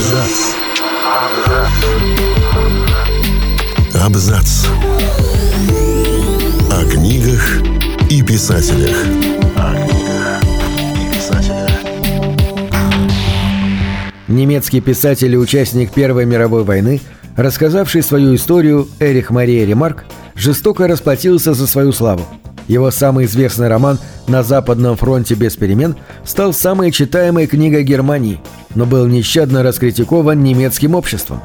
Абзац. Абзац. О книгах и писателях. Немецкий писатель и участник Первой мировой войны, рассказавший свою историю, Эрих Мария Ремарк жестоко расплатился за свою славу. Его самый известный роман «На Западном фронте без перемен» стал самой читаемой книгой Германии, но был нещадно раскритикован немецким обществом.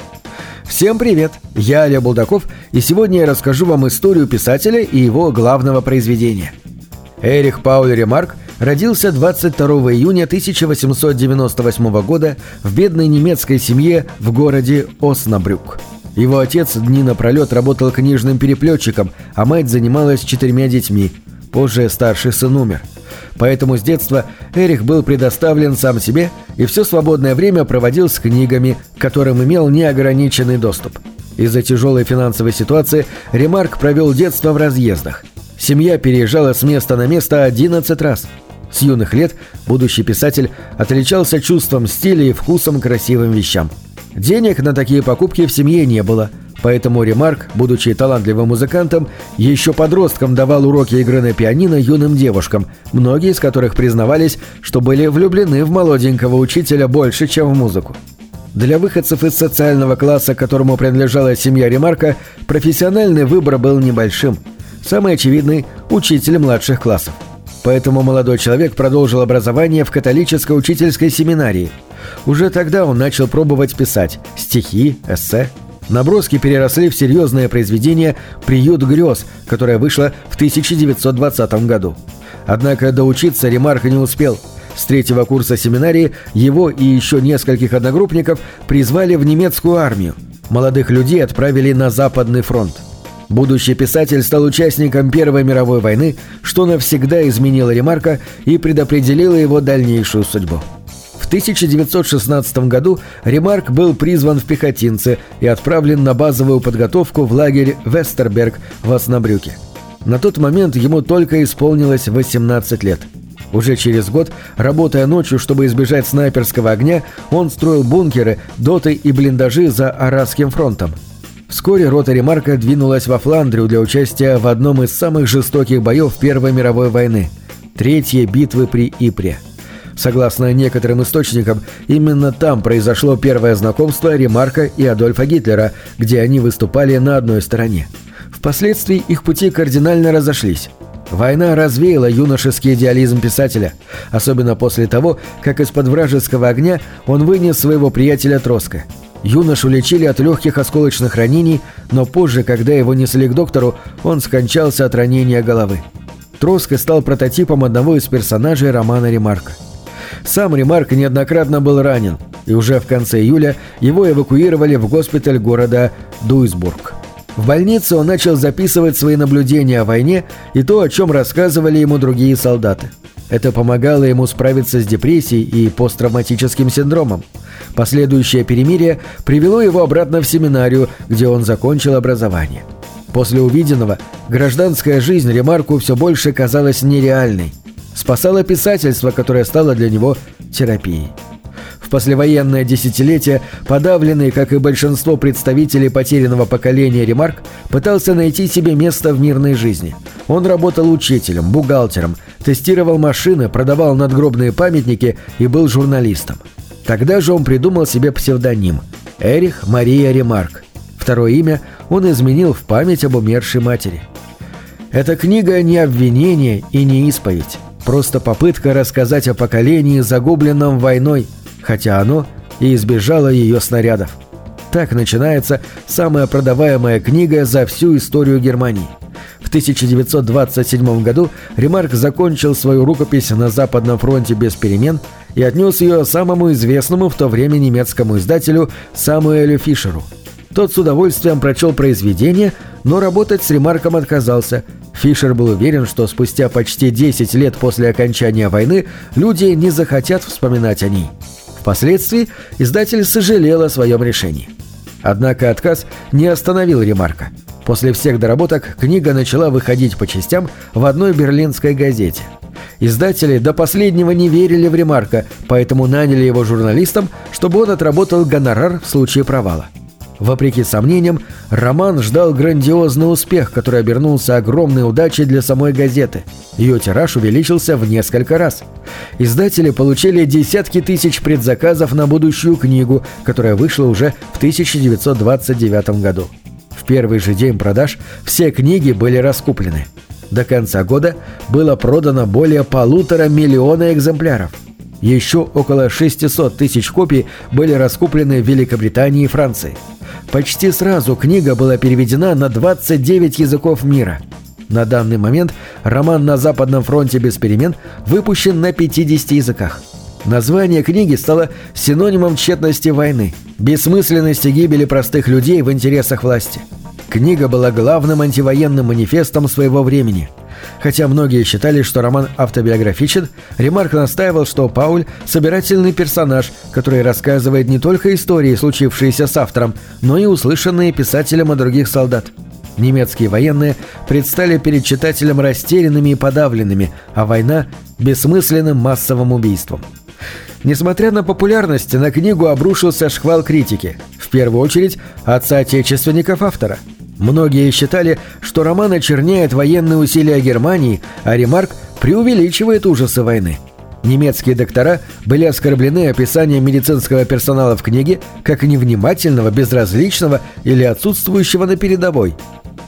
Всем привет! Я Олег Булдаков, и сегодня я расскажу вам историю писателя и его главного произведения. Эрих Пауль Ремарк родился 22 июня 1898 года в бедной немецкой семье в городе Оснабрюк. Его отец дни напролет работал книжным переплетчиком, а мать занималась 4 детьми. Позже старший сын умер. Поэтому с детства Эрих был предоставлен сам себе и все свободное время проводил с книгами, к которым имел неограниченный доступ. Из-за тяжелой финансовой ситуации Ремарк провел детство в разъездах. Семья переезжала с места на место 11 раз. С юных лет будущий писатель отличался чувством стиля и вкусом к красивым вещам. Денег на такие покупки в семье не было, поэтому Ремарк, будучи талантливым музыкантом, еще подростком давал уроки игры на пианино юным девушкам, многие из которых признавались, что были влюблены в молоденького учителя больше, чем в музыку. Для выходцев из социального класса, к которому принадлежала семья Ремарка, профессиональный выбор был небольшим. Самый очевидный – учитель младших классов. Поэтому молодой человек продолжил образование в католической учительской семинарии. Уже тогда он начал пробовать писать стихи, эссе. Наброски переросли в серьезное произведение «Приют грез», которое вышло в 1920 году. Однако доучиться Ремарк не успел. С 3-го курса семинарии его и еще нескольких одногруппников призвали в немецкую армию. Молодых людей отправили на Западный фронт. Будущий писатель стал участником Первой мировой войны, что навсегда изменило Ремарка и предопределило его дальнейшую судьбу. В 1916 году Ремарк был призван в пехотинцы и отправлен на базовую подготовку в лагерь Вестерберг в Оснабрюке. На тот момент ему только исполнилось 18 лет. Уже через год, работая ночью, чтобы избежать снайперского огня, он строил бункеры, доты и блиндажи за Аррасским фронтом. Вскоре рота Ремарка двинулась во Фландрию для участия в одном из самых жестоких боев Первой мировой войны – Третьей битвы при Ипре. Согласно некоторым источникам, именно там произошло первое знакомство Ремарка и Адольфа Гитлера, где они выступали на одной стороне. Впоследствии их пути кардинально разошлись. Война развеяла юношеский идеализм писателя, особенно после того, как из-под вражеского огня он вынес своего приятеля Троска. Юношу лечили от легких осколочных ранений, но позже, когда его несли к доктору, он скончался от ранения головы. Троска стал прототипом одного из персонажей романа Ремарка. Сам Ремарк неоднократно был ранен, и уже в конце июля его эвакуировали в госпиталь города Дуйсбург. В больнице он начал записывать свои наблюдения о войне и то, о чем рассказывали ему другие солдаты. Это помогало ему справиться с депрессией и посттравматическим синдромом. Последующее перемирие привело его обратно в семинарию, где он закончил образование. После увиденного гражданская жизнь Ремарку все больше казалась нереальной. Спасало писательство, которое стало для него терапией. В послевоенное десятилетие, подавленный, как и большинство представителей потерянного поколения, Ремарк пытался найти себе место в мирной жизни. Он работал учителем, бухгалтером, тестировал машины, продавал надгробные памятники и был журналистом. Тогда же он придумал себе псевдоним – Эрих Мария Ремарк. Второе имя он изменил в память об умершей матери. Эта книга не обвинение и не исповедь. Просто попытка рассказать о поколении, загубленном войной, хотя оно и избежало ее снарядов. Так начинается самая продаваемая книга за всю историю Германии. В 1927 году Ремарк закончил свою рукопись «На Западном фронте без перемен» и отнес ее самому известному в то время немецкому издателю Самуэлю Фишеру. Тот с удовольствием прочел произведение, но работать с Ремарком отказался. Фишер был уверен, что спустя почти 10 лет после окончания войны люди не захотят вспоминать о ней. Впоследствии издатель сожалел о своем решении. Однако отказ не остановил Ремарка. После всех доработок книга начала выходить по частям в одной берлинской газете. Издатели до последнего не верили в Ремарка, поэтому наняли его журналистом, чтобы он отработал гонорар в случае провала. Вопреки сомнениям, роман ждал грандиозный успех, который обернулся огромной удачей для самой газеты. Ее тираж увеличился в несколько раз. Издатели получили десятки тысяч предзаказов на будущую книгу, которая вышла уже в 1929 году. В первый же день продаж все книги были раскуплены. До конца года было продано более 1,5 миллиона экземпляров. Еще около 600 тысяч копий были раскуплены в Великобритании и Франции. Почти сразу книга была переведена на 29 языков мира. На данный момент роман «На Западном фронте без перемен» выпущен на 50 языках. Название книги стало синонимом тщетности войны, бессмысленности гибели простых людей в интересах власти. Книга была главным антивоенным манифестом своего времени. Хотя многие считали, что роман автобиографичен, Ремарк настаивал, что Пауль – собирательный персонаж, который рассказывает не только истории, случившиеся с автором, но и услышанные писателем о других солдат. Немецкие военные предстали перед читателем растерянными и подавленными, а война – бессмысленным массовым убийством. Несмотря на популярность, на книгу обрушился шквал критики, в первую очередь от соотечественников автора. Многие считали, что роман очерняет военные усилия Германии, а Ремарк преувеличивает ужасы войны. Немецкие доктора были оскорблены описанием медицинского персонала в книге как невнимательного, безразличного или отсутствующего на передовой.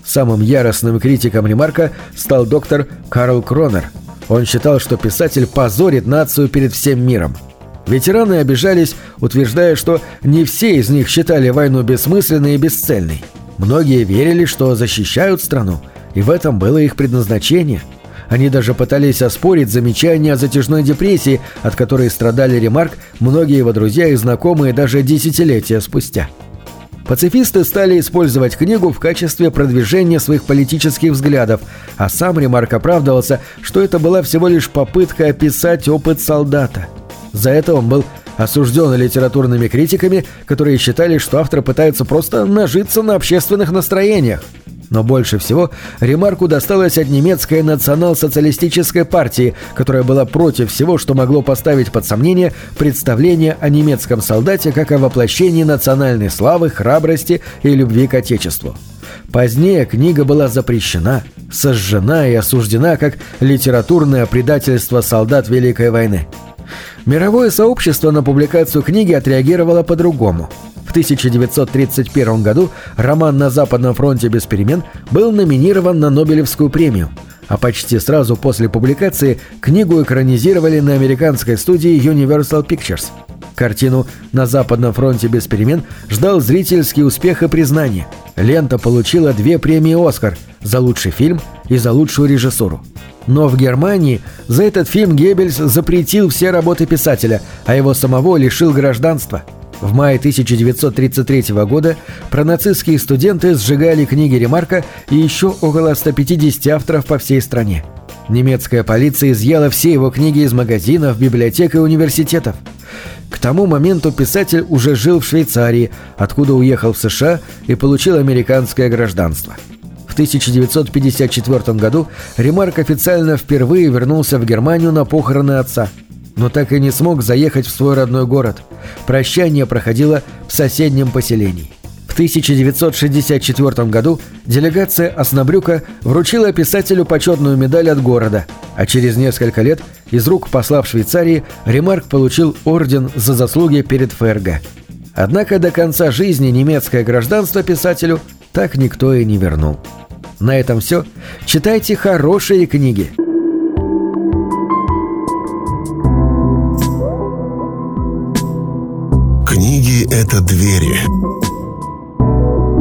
Самым яростным критиком Ремарка стал доктор Карл Кронер. Он считал, что писатель позорит нацию перед всем миром. Ветераны обижались, утверждая, что не все из них считали войну бессмысленной и бесцельной. Многие верили, что защищают страну, и в этом было их предназначение. Они даже пытались оспорить замечания о затяжной депрессии, от которой страдали Ремарк, многие его друзья и знакомые даже десятилетия спустя. Пацифисты стали использовать книгу в качестве продвижения своих политических взглядов, а сам Ремарк оправдывался, что это была всего лишь попытка описать опыт солдата. За это он был осужден литературными критиками, которые считали, что автор пытается просто нажиться на общественных настроениях. Но больше всего Ремарку досталось от немецкой национал-социалистической партии, которая была против всего, что могло поставить под сомнение представление о немецком солдате как о воплощении национальной славы, храбрости и любви к Отечеству. Позднее книга была запрещена, сожжена и осуждена как литературное предательство солдат Великой войны. Мировое сообщество на публикацию книги отреагировало по-другому. В 1931 году роман «На Западном фронте без перемен» был номинирован на Нобелевскую премию, а почти сразу после публикации книгу экранизировали на американской студии Universal Pictures. Картину «На Западном фронте без перемен» ждал зрительский успех и признание. Лента получила 2 премии «Оскар» за лучший фильм и за лучшую режиссуру. Но в Германии за этот фильм Геббельс запретил все работы писателя, а его самого лишил гражданства. В мае 1933 года пронацистские студенты сжигали книги Ремарка и еще около 150 авторов по всей стране. Немецкая полиция изъяла все его книги из магазинов, библиотек и университетов. К тому моменту писатель уже жил в Швейцарии, откуда уехал в США и получил американское гражданство. В 1954 году Ремарк официально впервые вернулся в Германию на похороны отца, но так и не смог заехать в свой родной город. Прощание проходило в соседнем поселении. В 1964 году делегация Оснабрюка вручила писателю почетную медаль от города, а через несколько лет из рук посла в Швейцарии Ремарк получил орден за заслуги перед ФРГ. Однако до конца жизни немецкое гражданство писателю так никто и не вернул. На этом все. Читайте хорошие книги. Книги — это двери,